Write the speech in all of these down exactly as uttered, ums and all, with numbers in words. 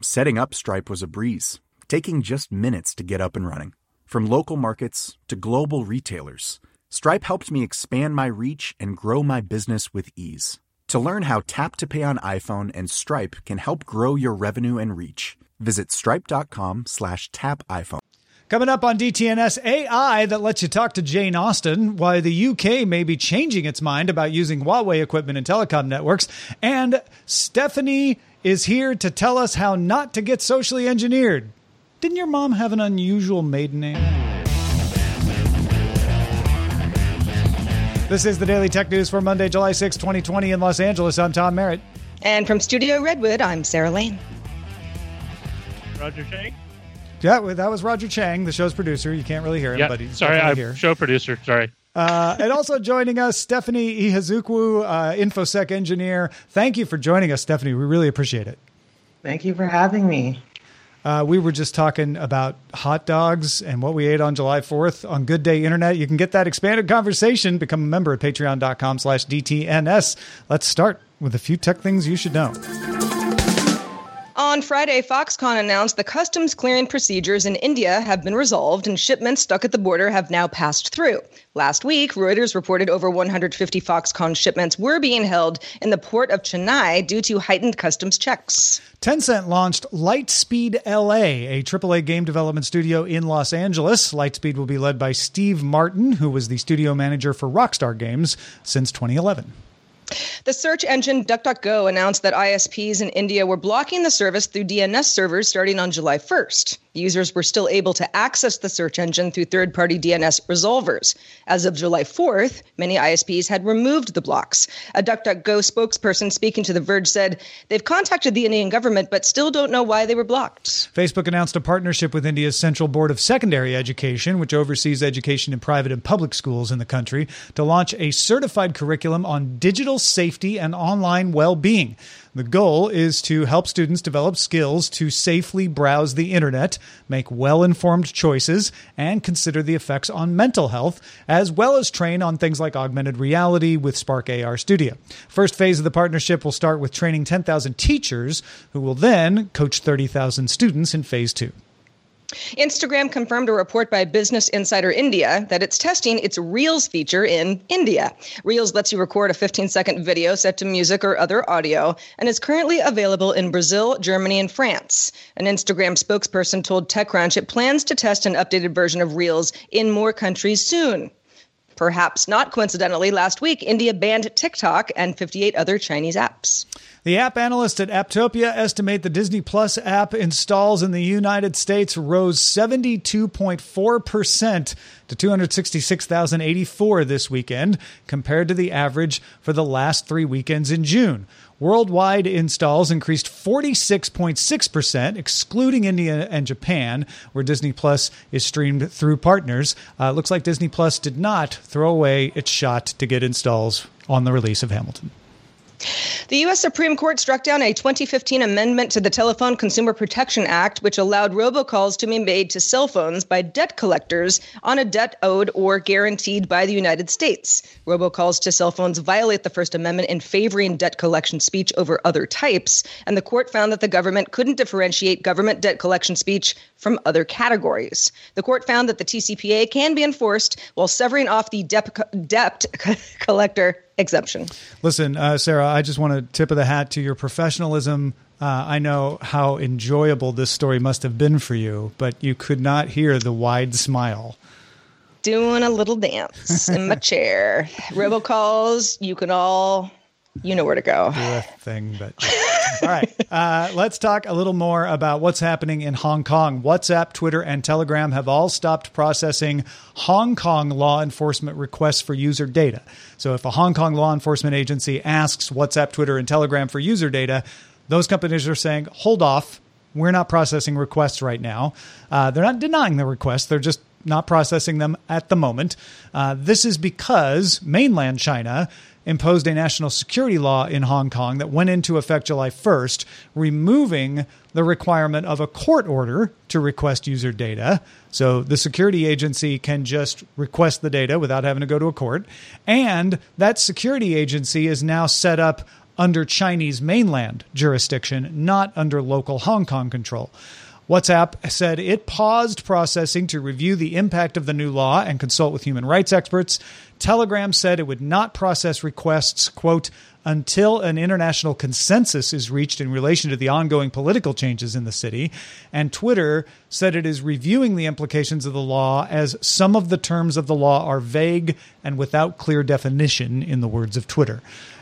Setting up Stripe was a breeze, taking just minutes to get up and running. From local markets to global retailers, Stripe helped me expand my reach and grow my business with ease. To learn how Tap to Pay on iPhone and Stripe can help grow your revenue and reach, visit stripe.com slash tap iPhone. Coming up on D T N S, A I that lets you talk to Jane Austen, why the U K may be changing its mind about using Huawei equipment and telecom networks, and Stephanie is here to tell us how not to get socially engineered. Didn't your mom have an unusual maiden name? This is the Daily Tech News for Monday, July sixth, twenty twenty in Los Angeles. I'm Tom Merritt. And from Studio Redwood, I'm Sarah Lane. Roger Chang. Yeah, that was Roger Chang, the show's producer. You can't really hear him, yeah, but he's sorry, I'm here. Show producer. Sorry. Uh, and also joining us, Stephanie Ihezuku, uh, InfoSec engineer. Thank you for joining us, Stephanie. We really appreciate it. Thank you for having me. Uh, we were just talking about hot dogs and what we ate on July fourth on Good Day Internet. You can get that expanded conversation. Become a member at patreon.com slash DTNS. Let's start with a few tech things you should know. On Friday, Foxconn announced the customs clearance procedures in India have been resolved and shipments stuck at the border have now passed through. Last week, Reuters reported over one hundred fifty Foxconn shipments were being held in the port of Chennai due to heightened customs checks. Tencent launched Lightspeed L A, a triple A game development studio in Los Angeles. Lightspeed will be led by Steve Martin, who was the studio manager for Rockstar Games since twenty eleven. The search engine DuckDuckGo announced that I S Ps in India were blocking the service through D N S servers starting on July first. Users were still able to access the search engine through third-party D N S resolvers. As of July fourth, many I S Ps had removed the blocks. A DuckDuckGo spokesperson speaking to The Verge said they've contacted the Indian government but still don't know why they were blocked. Facebook announced a partnership with India's Central Board of Secondary Education, which oversees education in private and public schools in the country, to launch a certified curriculum on digital safety and online well-being. The goal is to help students develop skills to safely browse the internet, make well-informed choices, and consider the effects on mental health, as well as train on things like augmented reality with Spark A R Studio. First phase of the partnership will start with training ten thousand teachers, who will then coach thirty thousand students in phase two. Instagram confirmed a report by Business Insider India that it's testing its Reels feature in India. Reels lets you record a fifteen-second video set to music or other audio and is currently available in Brazil, Germany, and France. An Instagram spokesperson told TechCrunch it plans to test an updated version of Reels in more countries soon. Perhaps not coincidentally, last week, India banned TikTok and fifty-eight other Chinese apps. The app analysts at Apptopia estimate the Disney Plus app installs in the United States rose seventy-two point four percent to two hundred sixty-six thousand eighty-four this weekend, compared to the average for the last three weekends in June. Worldwide installs increased forty-six point six percent, excluding India and Japan, where Disney Plus is streamed through partners. Uh, looks like Disney Plus did not throw away its shot to get installs on the release of Hamilton. The U S. Supreme Court struck down a twenty fifteen amendment to the Telephone Consumer Protection Act, which allowed robocalls to be made to cell phones by debt collectors on a debt owed or guaranteed by the United States. Robocalls to cell phones violate the First Amendment in favoring debt collection speech over other types, and the court found that the government couldn't differentiate government debt collection speech from other categories. The court found that the T C P A can be enforced while severing off the debt, debt collector exemption. Listen, uh, Sarah, I just want to tip of the hat to your professionalism, Uh, I know how enjoyable this story must have been for you, but you could not hear the wide smile. Doing a little dance in my chair. Robocalls, you can all, you know where to go. Do a thing, but all right. Uh, let's talk a little more about what's happening in Hong Kong. WhatsApp, Twitter, and Telegram have all stopped processing Hong Kong law enforcement requests for user data. So if a Hong Kong law enforcement agency asks WhatsApp, Twitter, and Telegram for user data, those companies are saying, hold off. We're not processing requests right now. Uh, they're not denying the requests. They're just not processing them at the moment. Uh, this is because mainland China imposed a national security law in Hong Kong that went into effect July first, removing the requirement of a court order to request user data. So the security agency can just request the data without having to go to a court. And that security agency is now set up under Chinese mainland jurisdiction, not under local Hong Kong control. WhatsApp said it paused processing to review the impact of the new law and consult with human rights experts. Telegram said it would not process requests, quote, until an international consensus is reached in relation to the ongoing political changes in the city. And Twitter said it is reviewing the implications of the law as some of the terms of the law are vague and without clear definition, in the words of Twitter.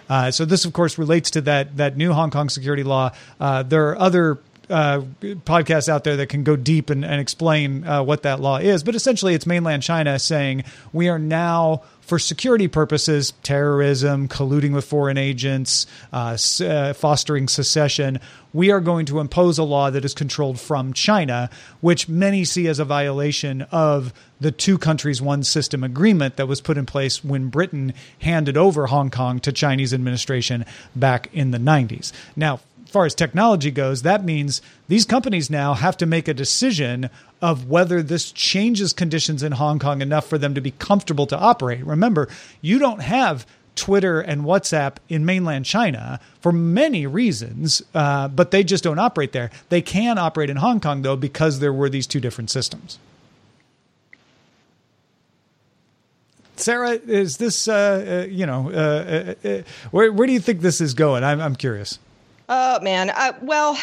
Uh, so this, of course, relates to that that new Hong Kong security law. Uh, there are other Uh, podcasts out there that can go deep and, and explain uh, what that law is. But essentially, it's mainland China saying we are now, for security purposes, terrorism, colluding with foreign agents, uh, uh, fostering secession, we are going to impose a law that is controlled from China, which many see as a violation of the two countries, one system agreement that was put in place when Britain handed over Hong Kong to Chinese administration back in the nineties. Now, as far as technology goes, that means these companies now have to make a decision of whether this changes conditions in Hong Kong enough for them to be comfortable to operate. Remember, you don't have Twitter and WhatsApp in mainland China for many reasons, uh, but they just don't operate there. They can operate in Hong Kong, though, because there were these two different systems. Sarah, is this, uh, uh, you know, uh, uh, uh, where, where do you think this is going? I'm, I'm curious. Oh, man. Uh, well,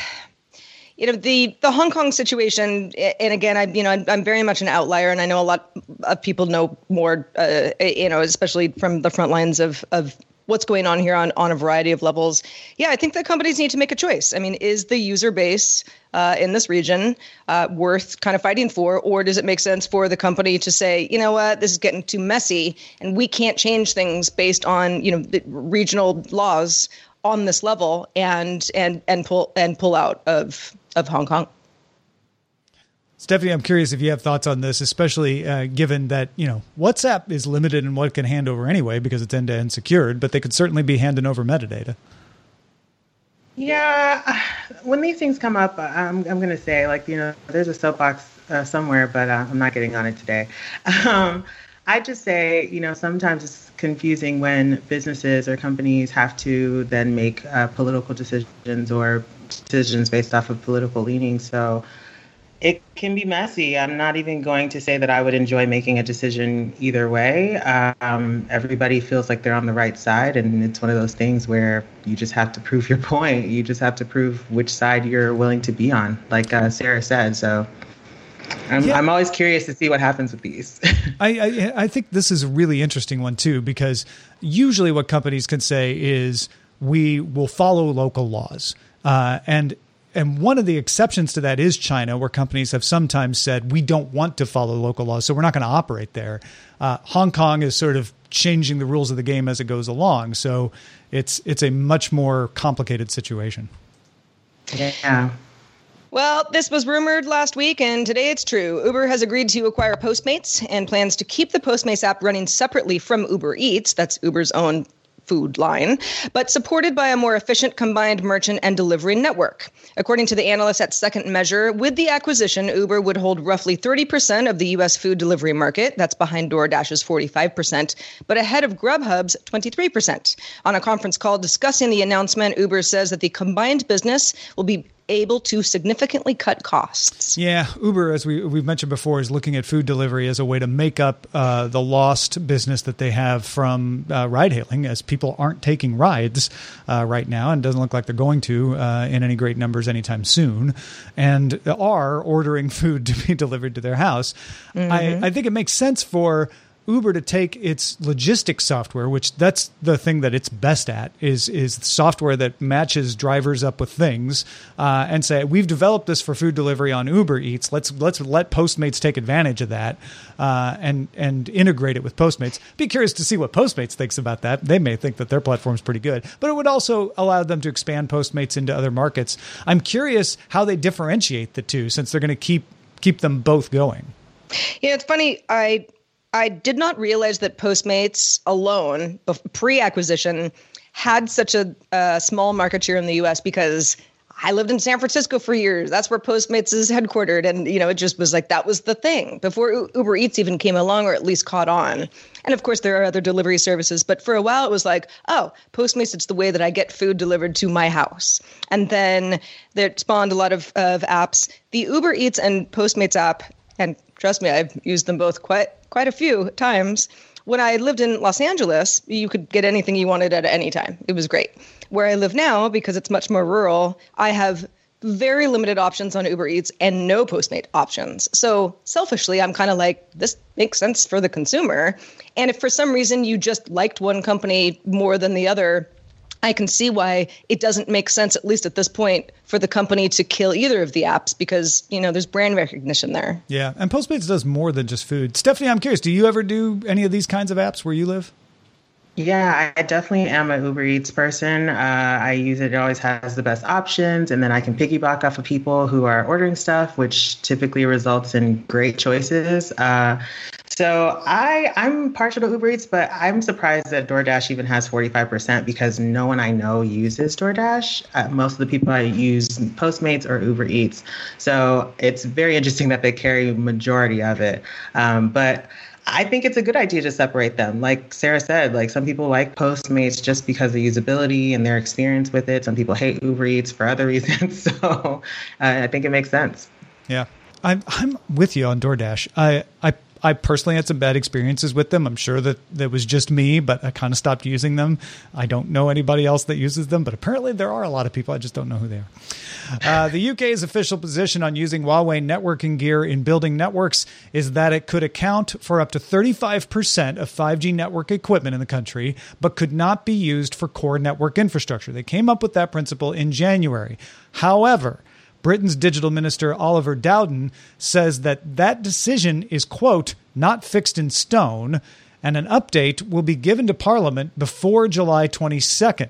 you know, the, the Hong Kong situation, and again, I, you know, I'm, I'm very much an outlier, and I know a lot of people know more, uh, you know, especially from the front lines of, of what's going on here on, on a variety of levels. Yeah, I think that companies need to make a choice. I mean, is the user base uh, in this region uh, worth kind of fighting for, or does it make sense for the company to say, you know what, this is getting too messy, and we can't change things based on, you know, the regional laws on this level, and and and pull and pull out of of Hong Kong. Stephanie, I'm curious if you have thoughts on this, especially uh, given that, you know, WhatsApp is limited in what it can hand over anyway because it's end to end secured, but they could certainly be handing over metadata. Yeah, when these things come up, I'm I'm going to say, like, you know, there's a soapbox uh, somewhere, but uh, I'm not getting on it today. Um, I just say, you know, sometimes it's confusing when businesses or companies have to then make uh, political decisions or decisions based off of political leanings. So it can be messy. I'm not even going to say that I would enjoy making a decision either way. Um, everybody feels like they're on the right side. And it's one of those things where you just have to prove your point. You just have to prove which side you're willing to be on, like uh, Sarah said. So I'm, yeah. I'm always curious to see what happens with these. I, I I think this is a really interesting one, too, because usually what companies can say is we will follow local laws. Uh, and and one of the exceptions to that is China, where companies have sometimes said we don't want to follow local laws, so we're not going to operate there. Uh, Hong Kong is sort of changing the rules of the game as it goes along. So it's it's a much more complicated situation. Yeah. Well, this was rumored last week, and today it's true. Uber has agreed to acquire Postmates and plans to keep the Postmates app running separately from Uber Eats. That's Uber's own food line, but supported by a more efficient combined merchant and delivery network. According to the analyst at Second Measure, with the acquisition, Uber would hold roughly thirty percent of the U S food delivery market. That's behind DoorDash's forty-five percent, but ahead of Grubhub's twenty-three percent. On a conference call discussing the announcement, Uber says that the combined business will be able to significantly cut costs. Yeah, Uber, as we, we've mentioned before, is looking at food delivery as a way to make up uh, the lost business that they have from uh, ride-hailing, as people aren't taking rides uh, right now, and doesn't look like they're going to uh, in any great numbers anytime soon, and are ordering food to be delivered to their house. Mm-hmm. I, I think it makes sense for Uber to take its logistics software, which that's the thing that it's best at, is is software that matches drivers up with things, uh, and say, we've developed this for food delivery on Uber Eats. Let's let's let Postmates take advantage of that uh, and and integrate it with Postmates. Be curious to see what Postmates thinks about that. They may think that their platform is pretty good, but it would also allow them to expand Postmates into other markets. I'm curious how they differentiate the two, since they're going to keep keep them both going. Yeah, it's funny. I. I did not realize that Postmates alone, pre-acquisition, had such a uh, small market share in the U S, because I lived in San Francisco for years. That's where Postmates is headquartered. And, you know, it just was like, that was the thing before U- Uber Eats even came along, or at least caught on. And of course, there are other delivery services. But for a while, it was like, oh, Postmates, it's the way that I get food delivered to my house. And then that spawned a lot of, of apps. The Uber Eats and Postmates app, and trust me, I've used them both quite quite a few times. When I lived in Los Angeles, you could get anything you wanted at any time. It was great. Where I live now, because it's much more rural, I have very limited options on Uber Eats and no Postmate options. So selfishly, I'm kind of like, this makes sense for the consumer. And if for some reason you just liked one company more than the other, I can see why it doesn't make sense, at least at this point, for the company to kill either of the apps, because, you know, there's brand recognition there. Yeah. And Postmates does more than just food. Stephanie, I'm curious, do you ever do any of these kinds of apps where you live? Yeah, I definitely am an Uber Eats person. Uh, I use it. It always has the best options. And then I can piggyback off of people who are ordering stuff, which typically results in great choices. Uh, so I, I'm partial to Uber Eats, but I'm surprised that DoorDash even has forty-five percent, because no one I know uses DoorDash. Uh, most of the people I use Postmates or Uber Eats. So it's very interesting that they carry the majority of it. Um, but I think it's a good idea to separate them. Like Sarah said, like some people like Postmates just because of usability and their experience with it. Some people hate Uber Eats for other reasons. So uh, I think it makes sense. Yeah, I'm I'm with you on DoorDash. I I. I personally had some bad experiences with them. I'm sure that that was just me, but I kind of stopped using them. I don't know anybody else that uses them, but apparently there are a lot of people. I just don't know who they are. Uh, the U K's official position on using Huawei networking gear in building networks is that it could account for up to thirty-five percent of five G network equipment in the country, but could not be used for core network infrastructure. They came up with that principle in January. However, Britain's digital minister, Oliver Dowden, says that that decision is, quote, not fixed in stone, and an update will be given to Parliament before July twenty-second.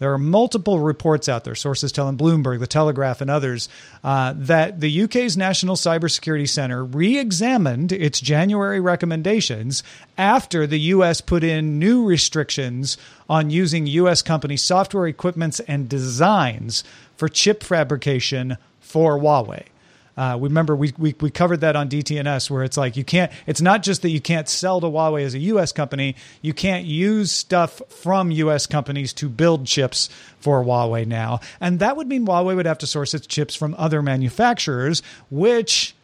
There are multiple reports out there, sources telling Bloomberg, The Telegraph, and others, uh, that the U K's National Cybersecurity Center re-examined its January recommendations after the U S put in new restrictions on using U S company software, equipments, and designs for chip fabrication for Huawei. Uh, remember, we, we we covered that on D T N S, where it's like you can't. It's not just that you can't sell to Huawei as a U S company. You can't use stuff from U S companies to build chips for Huawei now, and that would mean Huawei would have to source its chips from other manufacturers, which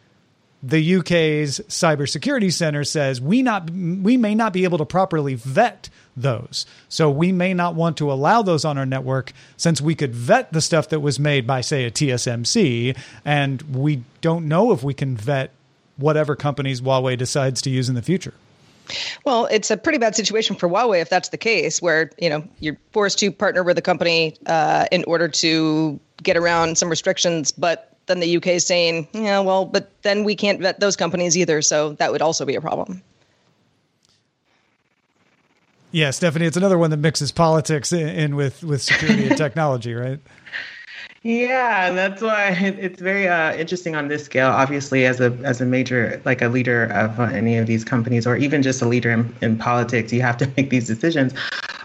the U K's cybersecurity center says we not we may not be able to properly vet those. So we may not want to allow those on our network, since we could vet the stuff that was made by, say, a T S M C, and we don't know if we can vet whatever companies Huawei decides to use in the future. Well, it's a pretty bad situation for Huawei if that's the case, where, you know, you're forced to partner with a company uh, in order to get around some restrictions, but then the U K is saying, yeah, well, but then we can't vet those companies either. So that would also be a problem. Yeah, Stephanie, it's another one that mixes politics in, in with, with security and technology, right? Yeah, that's why it's very uh, interesting on this scale. Obviously, as a as a major, like a leader of any of these companies, or even just a leader in, in politics, you have to make these decisions.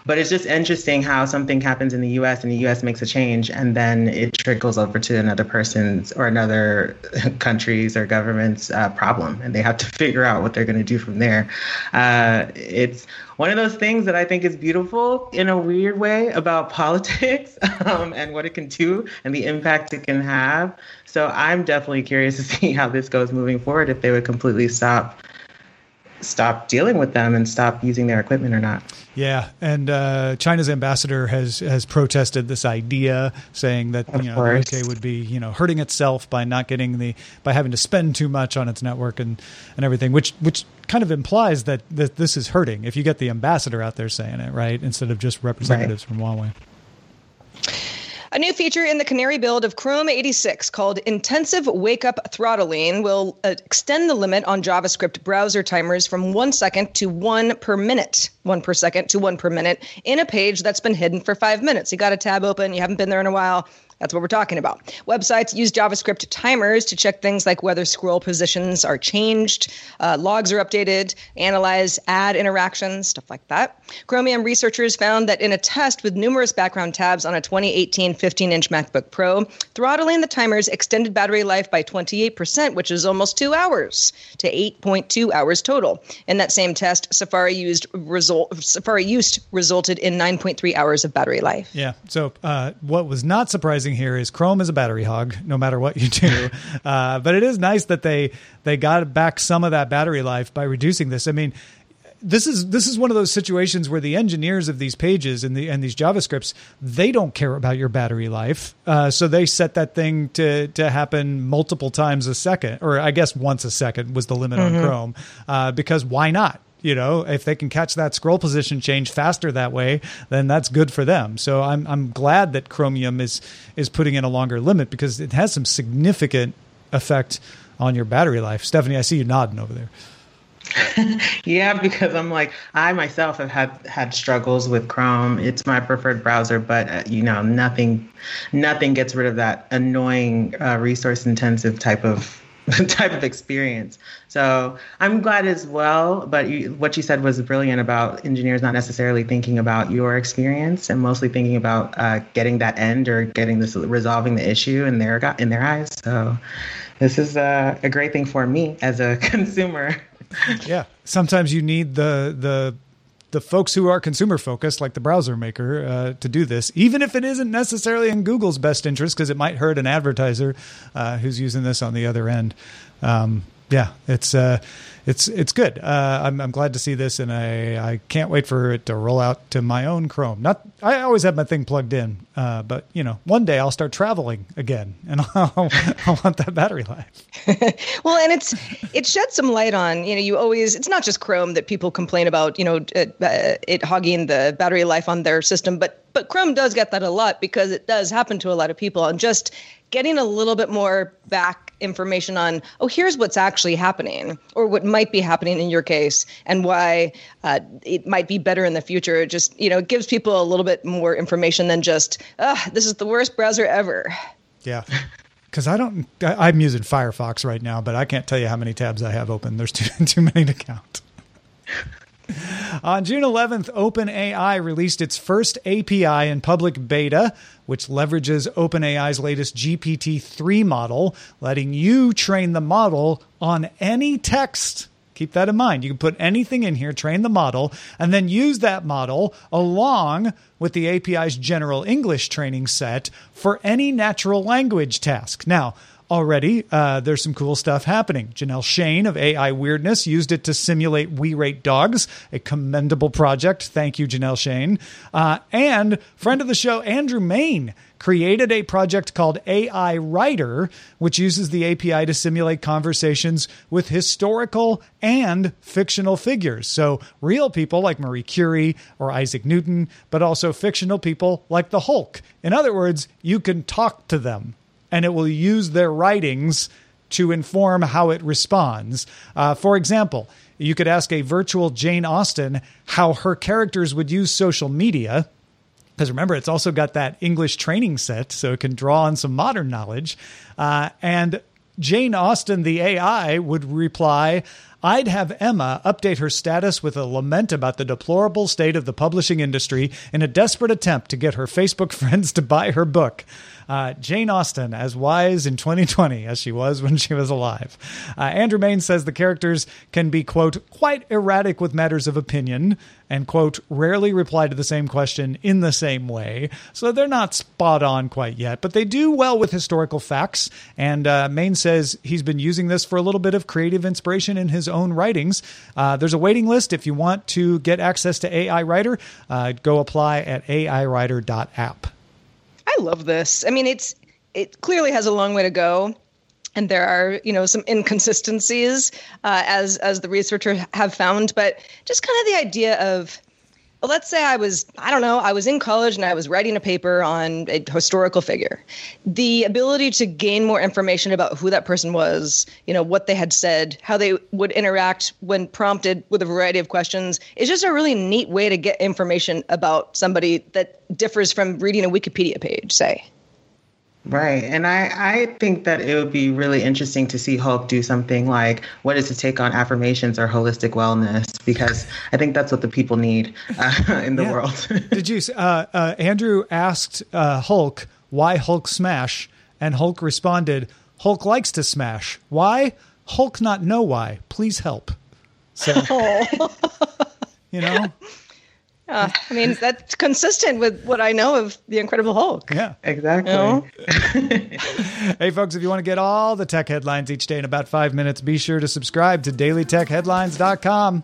But it's just interesting how something happens in the U S and the U S makes a change, and then it trickles over to another person's or another country's or government's uh, problem, and they have to figure out what they're going to do from there. Uh, it's one of those things that I think is beautiful in a weird way about politics um, and what it can do and the impact it can have. So I'm definitely curious to see how this goes moving forward, if they would completely stop stop dealing with them and stop using their equipment or not. Yeah. And uh, China's ambassador has, has protested this idea, saying that, you know, the U K would be, you know, hurting itself by not getting the, by having to spend too much on its network and, and everything, which, which kind of implies that, that this is hurting if you get the ambassador out there saying it, right? Instead of just representatives right. from Huawei. A new feature in the Canary build of Chrome eighty-six called Intensive Wake-Up Throttling will uh, extend the limit on JavaScript browser timers from one second to one per minute, one per second to one per minute in a page that's been hidden for five minutes. You got a tab open, you haven't been there in a while. That's what we're talking about. Websites use JavaScript timers to check things like whether scroll positions are changed, uh, logs are updated, analyze ad interactions, stuff like that. Chromium researchers found that in a test with numerous background tabs on a twenty eighteen fifteen-inch MacBook Pro, throttling the timers extended battery life by twenty-eight percent, which is almost two hours, to eight point two hours total. In that same test, Safari used result Safari used resulted in nine point three hours of battery life. Yeah. So uh, what was not surprising here is Chrome is a battery hog, no matter what you do. Uh, but it is nice that they they got back some of that battery life by reducing this. I mean, this is this is one of those situations where the engineers of these pages and the and these JavaScripts, they don't care about your battery life. Uh, so they set that thing to to happen multiple times a second, or I guess once a second was the limit mm-hmm. on Chrome, uh, because why not? You know, if they can catch that scroll position change faster that way, then that's good for them. So I'm I'm glad that Chromium is is putting in a longer limit, because it has some significant effect on your battery life. Stephanie, I see you nodding over there. Yeah, because I'm like, I myself have had, had struggles with Chrome. It's my preferred browser, but uh, you know, nothing nothing gets rid of that annoying uh, resource intensive type of type of experience. So I'm glad as well. But you, what you said was brilliant about engineers not necessarily thinking about your experience and mostly thinking about uh, getting that end or getting this, resolving the issue in their in their eyes. So this is a, a great thing for me as a consumer. Yeah. Sometimes you need the the the folks who are consumer focused, like the browser maker, uh, to do this, even if it isn't necessarily in Google's best interest, because it might hurt an advertiser uh, who's using this on the other end. Um, yeah, it's uh, it's it's good. Uh, I'm, I'm glad to see this, and I, I can't wait for it to roll out to my own Chrome. Not I always have my thing plugged in, uh, but you know, one day I'll start traveling again, and I'll, I'll want that battery life. Well, and it's it sheds some light on, you know, you always, it's not just Chrome that people complain about, you know, it, uh, it hogging the battery life on their system, but but Chrome does get that a lot, because it does happen to a lot of people. And just getting a little bit more back information on, oh, here's what's actually happening, or what might be happening in your case, and why uh, it might be better in the future. It just, you know, it gives people a little bit more information than just, oh, this is the worst browser ever. Yeah. Because I don't, I, I'm using Firefox right now, but I can't tell you how many tabs I have open. There's too too many to count. On June eleventh, OpenAI released its first A P I in public beta, which leverages OpenAI's latest G P T three model, letting you train the model on any text. Keep that in mind. You can put anything in here, train the model, and then use that model along with the A P I's general English training set for any natural language task. Now, already, uh, there's some cool stuff happening. Janelle Shane of A I Weirdness used it to simulate We Rate Dogs, a commendable project. Thank you, Janelle Shane. Uh, and friend of the show, Andrew Main, created a project called A I Writer, which uses the A P I to simulate conversations with historical and fictional figures. So real people like Marie Curie or Isaac Newton, but also fictional people like the Hulk. In other words, you can talk to them, and it will use their writings to inform how it responds. Uh, for example, you could ask a virtual Jane Austen how her characters would use social media, because remember, it's also got that English training set, so it can draw on some modern knowledge. Uh, and Jane Austen, the A I, would reply, "I'd have Emma update her status with a lament about the deplorable state of the publishing industry in a desperate attempt to get her Facebook friends to buy her book." Uh, Jane Austen, as wise in twenty twenty as she was when she was alive. Uh, Andrew Main says the characters can be, quote, quite erratic with matters of opinion and, quote, rarely reply to the same question in the same way. So they're not spot on quite yet, but they do well with historical facts. And uh, Main says he's been using this for a little bit of creative inspiration in his own writings. Uh, there's a waiting list if you want to get access to A I Writer. Uh, go apply at A I writer dot app. I love this. I mean, it's it clearly has a long way to go. And there are, you know, some inconsistencies uh, as as the researchers have found, but just kind of the idea of, well, let's say I was, I don't know, I was in college and I was writing a paper on a historical figure. The ability to gain more information about who that person was, you know, what they had said, how they would interact when prompted with a variety of questions is just a really neat way to get information about somebody that differs from reading a Wikipedia page, say. Right. And I, I think that it would be really interesting to see Hulk do something like, what is his take on affirmations or holistic wellness? Because I think that's what the people need uh, in the yeah. world. Did you, uh, uh, Andrew asked uh, Hulk, why Hulk smash? And Hulk responded, Hulk likes to smash. Why? Hulk not know why. Please help. So, you know. Uh, I mean, that's consistent with what I know of The Incredible Hulk. Yeah, exactly. You know? Hey, folks, if you want to get all the tech headlines each day in about five minutes, be sure to subscribe to daily tech headlines dot com.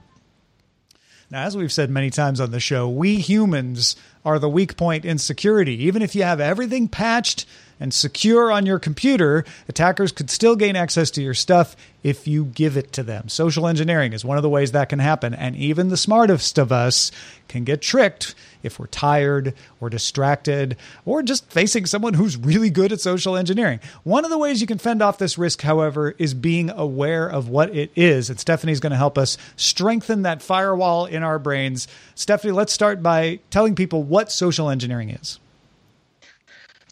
Now, as we've said many times on the show, we humans are the weak point in security. Even if you have everything patched and secure on your computer, attackers could still gain access to your stuff if you give it to them. Social engineering is one of the ways that can happen, and even the smartest of us can get tricked if we're tired or distracted or just facing someone who's really good at social engineering. One of the ways you can fend off this risk, however, is being aware of what it is, and Stephanie's going to help us strengthen that firewall in our brains. Stephanie, let's start by telling people what social engineering is.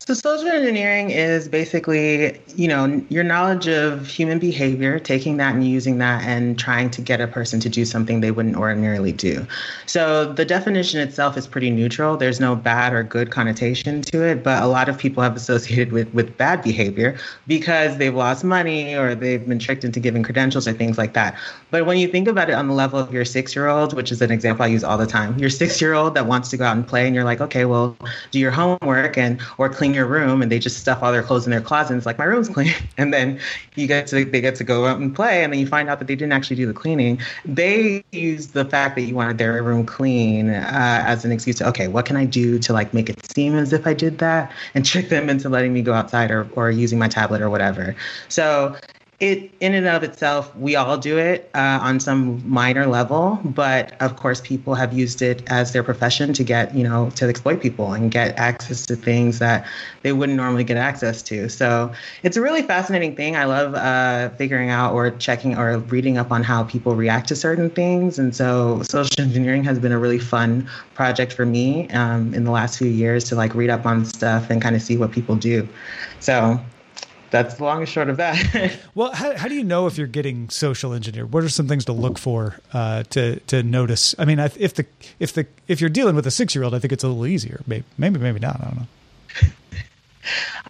So social engineering is basically, you know, your knowledge of human behavior, taking that and using that and trying to get a person to do something they wouldn't ordinarily do. So the definition itself is pretty neutral. There's no bad or good connotation to it, but a lot of people have associated with, with bad behavior because they've lost money or they've been tricked into giving credentials or things like that. But when you think about it on the level of your six-year-old, which is an example I use all the time, your six-year-old that wants to go out and play and you're like, okay, well, do your homework and or clean your room, and they just stuff all their clothes in their closet. And it's like, my room's clean. And then you get to, they get to go out and play. And then you find out that they didn't actually do the cleaning. They use the fact that you wanted their room clean uh, as an excuse to, okay, what can I do to like make it seem as if I did that and trick them into letting me go outside or, or using my tablet or whatever. So it, in and of itself, we all do it uh, on some minor level, but of course, people have used it as their profession to get, you know, to exploit people and get access to things that they wouldn't normally get access to. So it's a really fascinating thing. I love uh, figuring out or checking or reading up on how people react to certain things. And so social engineering has been a really fun project for me um, in the last few years to like read up on stuff and kind of see what people do. So that's the long and short of that. Well, how, how do you know if you're getting social engineered? What are some things to look for uh, to to notice? I mean, if the if the if you're dealing with a six-year-old, I think it's a little easier. Maybe maybe, maybe not. I don't know.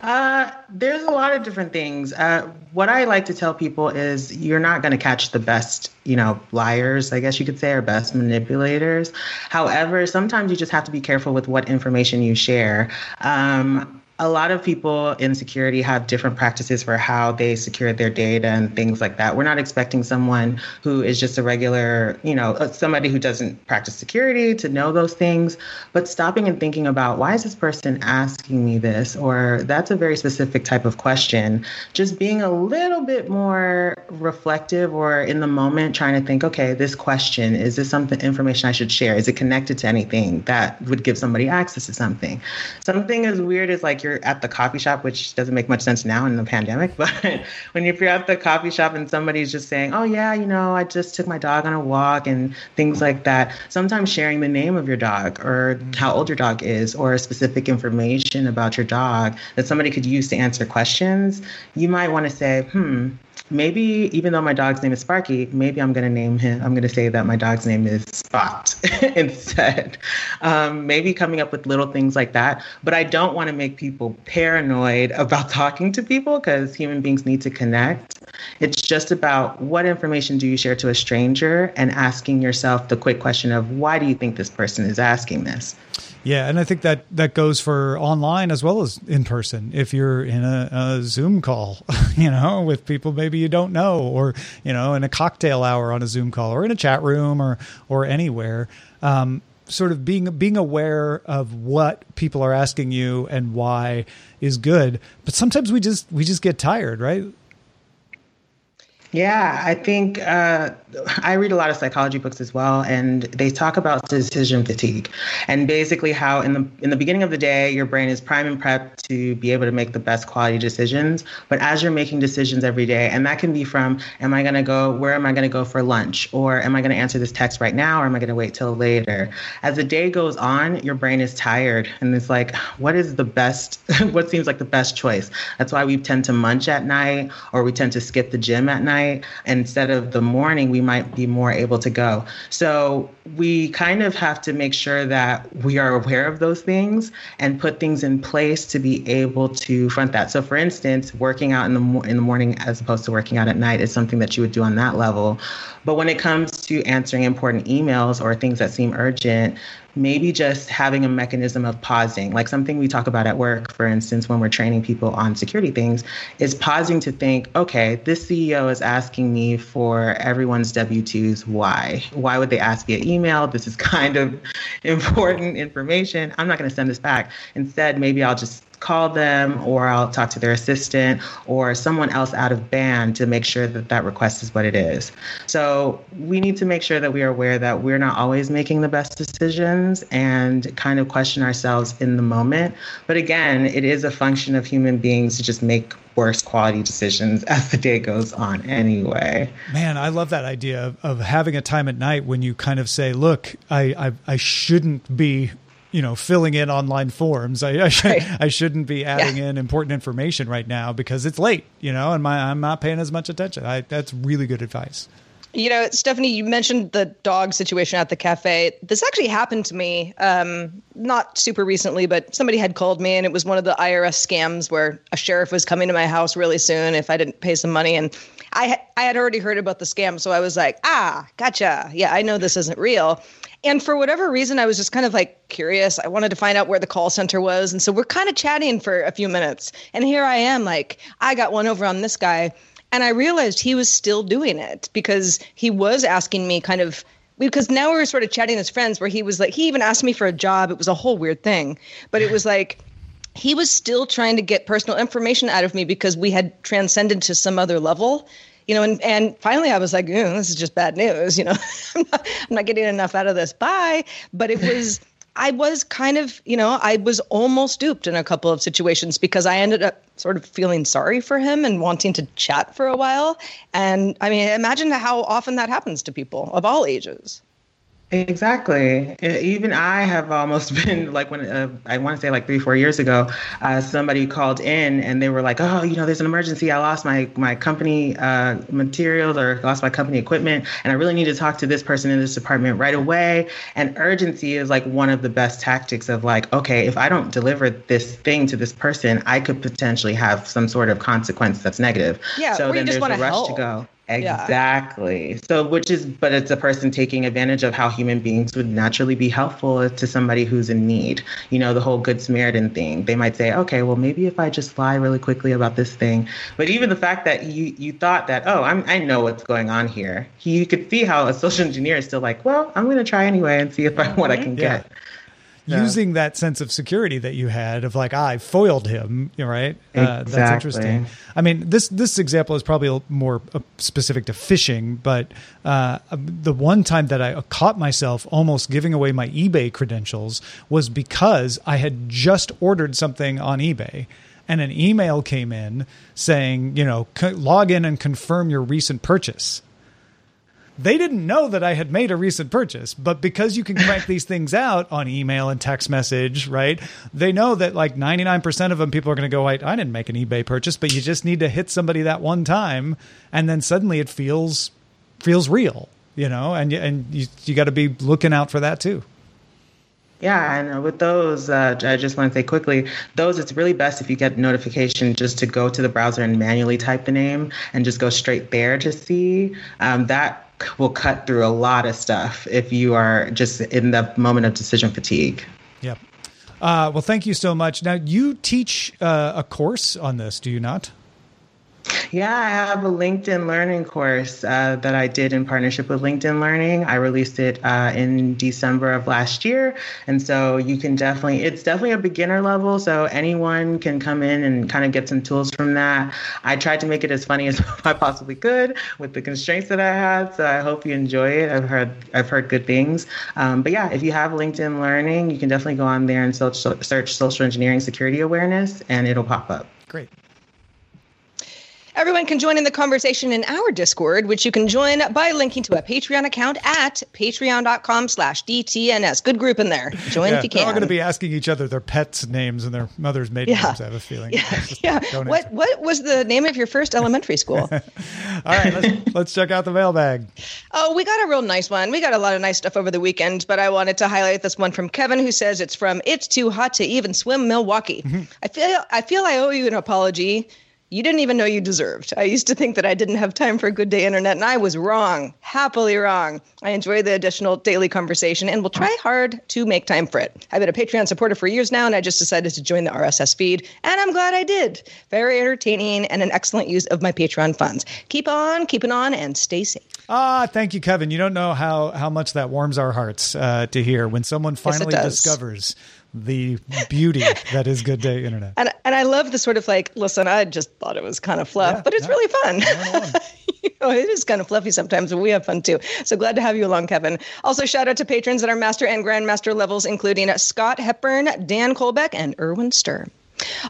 Uh, there's a lot of different things. Uh, what I like to tell people is you're not going to catch the best, you know, liars, I guess you could say, or best manipulators. However, sometimes you just have to be careful with what information you share. Um, A lot of people in security have different practices for how they secure their data and things like that. We're not expecting someone who is just a regular, you know, somebody who doesn't practice security to know those things. But stopping and thinking about why is this person asking me this, or that's a very specific type of question. Just being a little bit more reflective or in the moment, trying to think, okay, this question, is this something information I should share? Is it connected to anything that would give somebody access to something? Something as weird as like your at the coffee shop, which doesn't make much sense now in the pandemic, but when you're at the coffee shop and somebody's just saying, oh yeah, you know, I just took my dog on a walk and things like that. Sometimes sharing the name of your dog or how old your dog is or specific information about your dog that somebody could use to answer questions, you might want to say, hmm, maybe even though my dog's name is Sparky, maybe I'm going to name him, I'm going to say that my dog's name is Spot instead. Um, maybe coming up with little things like that. But I don't want to make people paranoid about talking to people because human beings need to connect. It's just about what information do you share to a stranger and asking yourself the quick question of why do you think this person is asking this? Yeah. And I think that that goes for online as well as in person. If you're in a, a Zoom call, you know, with people maybe you don't know, or, you know, in a cocktail hour on a Zoom call or in a chat room or, or anywhere, um, sort of being, being aware of what people are asking you and why is good. But sometimes we just, we just get tired, right? Yeah, I think uh, I read a lot of psychology books as well, and they talk about decision fatigue and basically how in the in the beginning of the day, your brain is prime and prep to be able to make the best quality decisions. But as you're making decisions every day, and that can be from, am I going to go, where am I going to go for lunch? Or am I going to answer this text right now? Or am I going to wait till later? As the day goes on, your brain is tired. And it's like, what is the best, what seems like the best choice? That's why we tend to munch at night, or we tend to skip the gym at night. Instead of the morning, we might be more able to go. So we kind of have to make sure that we are aware of those things and put things in place to be able to front that. So for instance, working out in the mo- in the morning as opposed to working out at night is something that you would do on that level. But when it comes to answering important emails or things that seem urgent, maybe just having a mechanism of pausing, like something we talk about at work, for instance, when we're training people on security things, is pausing to think, okay, this C E O is asking me for everyone's W two's. Why? Why would they ask via email? This is kind of important information. I'm not going to send this back. Instead, maybe I'll just call them, or I'll talk to their assistant or someone else out of band to make sure that that request is what it is. So we need to make sure that we are aware that we're not always making the best decisions and kind of question ourselves in the moment. But again, it is a function of human beings to just make worse quality decisions as the day goes on anyway. Man, I love that idea of, of having a time at night when you kind of say, look, I, I, I shouldn't be you know, filling in online forms. I I, should, right. I shouldn't be adding yeah. in important information right now because it's late, you know, and my I'm not paying as much attention. I, that's really good advice. You know, Stephanie, you mentioned the dog situation at the cafe. This actually happened to me, um, not super recently, but somebody had called me and it was one of the I R S scams where a sheriff was coming to my house really soon if I didn't pay some money. And I I had already heard about the scam. So I was like, ah, gotcha. Yeah, I know this isn't real. And for whatever reason, I was just kind of like curious. I wanted to find out where the call center was. And so we're kind of chatting for a few minutes. And here I am, like, I got one over on this guy. And I realized he was still doing it because he was asking me kind of, because now we were sort of chatting as friends where he was like, he even asked me for a job. It was a whole weird thing. But it was like, he was still trying to get personal information out of me because we had transcended to some other level. You know, and, and finally I was like, this is just bad news. You know, I'm, not, I'm not getting enough out of this. Bye. But it was, I was kind of, you know, I was almost duped in a couple of situations because I ended up sort of feeling sorry for him and wanting to chat for a while. And I mean, imagine how often that happens to people of all ages. Exactly. Even I have almost been like when uh, I want to say like three, four years ago, uh, somebody called in and they were like, oh, you know, there's an emergency. I lost my my company uh, materials or lost my company equipment. And I really need to talk to this person in this department right away. And urgency is like one of the best tactics of like, OK, if I don't deliver this thing to this person, I could potentially have some sort of consequence that's negative. Yeah. So then there's a rush to go. Exactly. Yeah. So which is, but it's a person taking advantage of how human beings would naturally be helpful to somebody who's in need. You know, the whole Good Samaritan thing. They might say, okay, well, maybe if I just lie really quickly about this thing. But even the fact that you, you thought that, oh, I'm, I know what's going on here. You could see how a social engineer is still like, well, I'm going to try anyway and see if I, what I can yeah. get. Yeah. Using that sense of security that you had of like, ah, I foiled him, right? Exactly. Uh, that's interesting. I mean, this this example is probably more specific to phishing, but uh, the one time that I caught myself almost giving away my eBay credentials was because I had just ordered something on eBay. And an email came in saying, you know, log in and confirm your recent purchase. They didn't know that I had made a recent purchase, but because you can crank these things out on email and text message, right? They know that like ninety-nine percent of them, people are going to go, wait, I didn't make an eBay purchase, but you just need to hit somebody that one time. And then suddenly it feels, feels real, you know, and, and you, you got to be looking out for that too. Yeah, and with those, uh, I just want to say quickly, those, it's really best if you get notification just to go to the browser and manually type the name and just go straight there to see. Um, that will cut through a lot of stuff if you are just in the moment of decision fatigue. Yep. Uh, well, thank you so much. Now, you teach uh, a course on this, do you not? Yeah, I have a LinkedIn Learning course uh, that I did in partnership with LinkedIn Learning. I released it uh, in December of last year. And so you can definitely, it's definitely a beginner level. So anyone can come in and kind of get some tools from that. I tried to make it as funny as I possibly could with the constraints that I had. So I hope you enjoy it. I've heard, I've heard good things. Um, but yeah, if you have LinkedIn Learning, you can definitely go on there and search, search social engineering security awareness, and it'll pop up. Great. Everyone can join in the conversation in our Discord, which you can join by linking to a Patreon account at patreon dot com slash D T N S. Good group in there. Join yeah, if you can. They're all going to be asking each other their pets' names and their mother's maiden yeah. names, I have a feeling. Yeah. yeah. What, what was the name of your first elementary school? All right, let's, let's check out the mailbag. Oh, we got a real nice one. We got a lot of nice stuff over the weekend, but I wanted to highlight this one from Kevin, who says it's from It's Too Hot to Even Swim, Milwaukee. Mm-hmm. I feel I feel I owe you an apology you didn't even know you deserved. I used to think that I didn't have time for a good day internet, and I was wrong, happily wrong. I enjoy the additional daily conversation and will try hard to make time for it. I've been a Patreon supporter for years now, and I just decided to join the R S S feed, and I'm glad I did. Very entertaining and an excellent use of my Patreon funds. Keep on, keeping on, and stay safe. Ah, thank you, Kevin. You don't know how, how much that warms our hearts uh, to hear when someone finally yes, discovers the beauty that is good day internet. And and I love the sort of like, listen, I just thought it was kind of fluff, yeah, but it's no, really fun. You know, it is kind of fluffy sometimes, but we have fun too. So glad to have you along, Kevin. Also, shout out to patrons at our master and grandmaster levels, including Scott Hepburn, Dan Colbeck, and Erwin Sturr.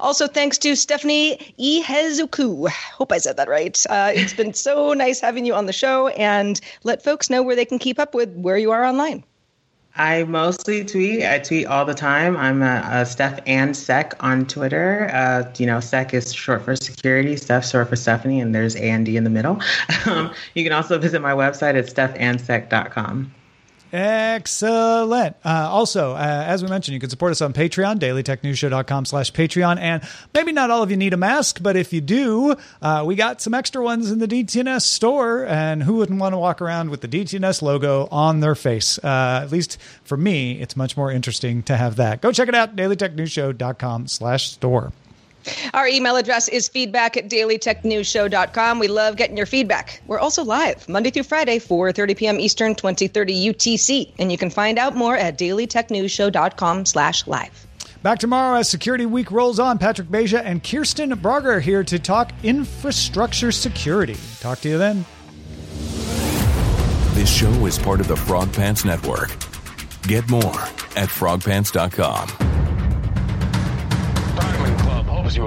Also, thanks to Stephanie Ihezuku. Hope I said that right. Uh, it's been so nice having you on the show, and let folks know where they can keep up with where you are online. I mostly tweet. I tweet all the time. I'm a, a Steph and Sec on Twitter. Uh, you know, Sec is short for security, Steph's short for Stephanie, and there's A and D in the middle. Um, you can also visit my website at steph and sec dot com. Excellent. Uh, also, uh, as we mentioned, you can support us on Patreon, daily tech news show dot com slash Patreon. And maybe not all of you need a mask, but if you do, uh, we got some extra ones in the D T N S store. And who wouldn't want to walk around with the D T N S logo on their face? Uh, at least for me, it's much more interesting to have that. Go check it out, daily tech news show dot com slash store. Our email address is feedback at daily tech news show dot com. We love getting your feedback. We're also live Monday through Friday, four thirty p.m. Eastern, twenty thirty U T C. And you can find out more at daily tech news show dot com slash live. Back tomorrow as Security Week rolls on. Patrick Beja and Kirsten Brogger are here to talk infrastructure security. Talk to you then. This show is part of the Frog Pants Network. Get more at frog pants dot com. You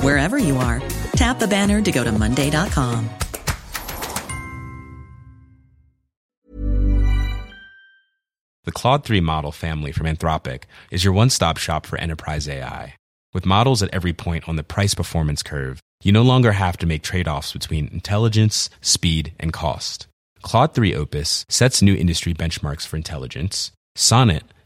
Wherever you are, tap the banner to go to monday dot com. The Claude three model family from Anthropic is your one-stop shop for enterprise A I. With models at every point on the price-performance curve, you no longer have to make trade-offs between intelligence, speed, and cost. Claude three Opus sets new industry benchmarks for intelligence. Sonnet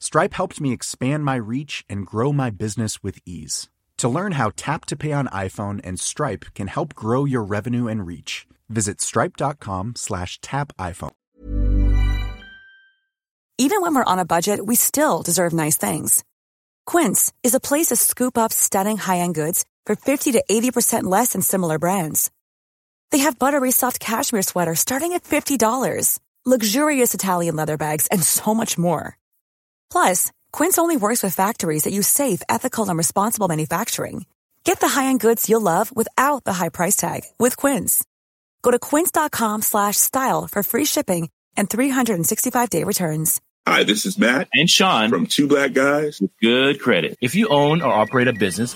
Stripe helped me expand my reach and grow my business with ease. To learn how Tap to Pay on iPhone and Stripe can help grow your revenue and reach, visit stripe.com slash tap iPhone. Even when we're on a budget, we still deserve nice things. Quince is a place to scoop up stunning high-end goods for fifty to eighty percent less than similar brands. They have buttery soft cashmere sweaters starting at fifty dollars, luxurious Italian leather bags, and so much more. Plus, Quince only works with factories that use safe, ethical, and responsible manufacturing. Get the high-end goods you'll love without the high price tag with Quince. Go to quince.com slash style for free shipping and three sixty-five day returns. Hi, this is Matt and Sean from Two Black Guys with Good Credit. If you own or operate a business,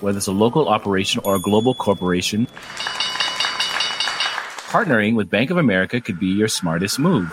whether it's a local operation or a global corporation, partnering with Bank of America could be your smartest move.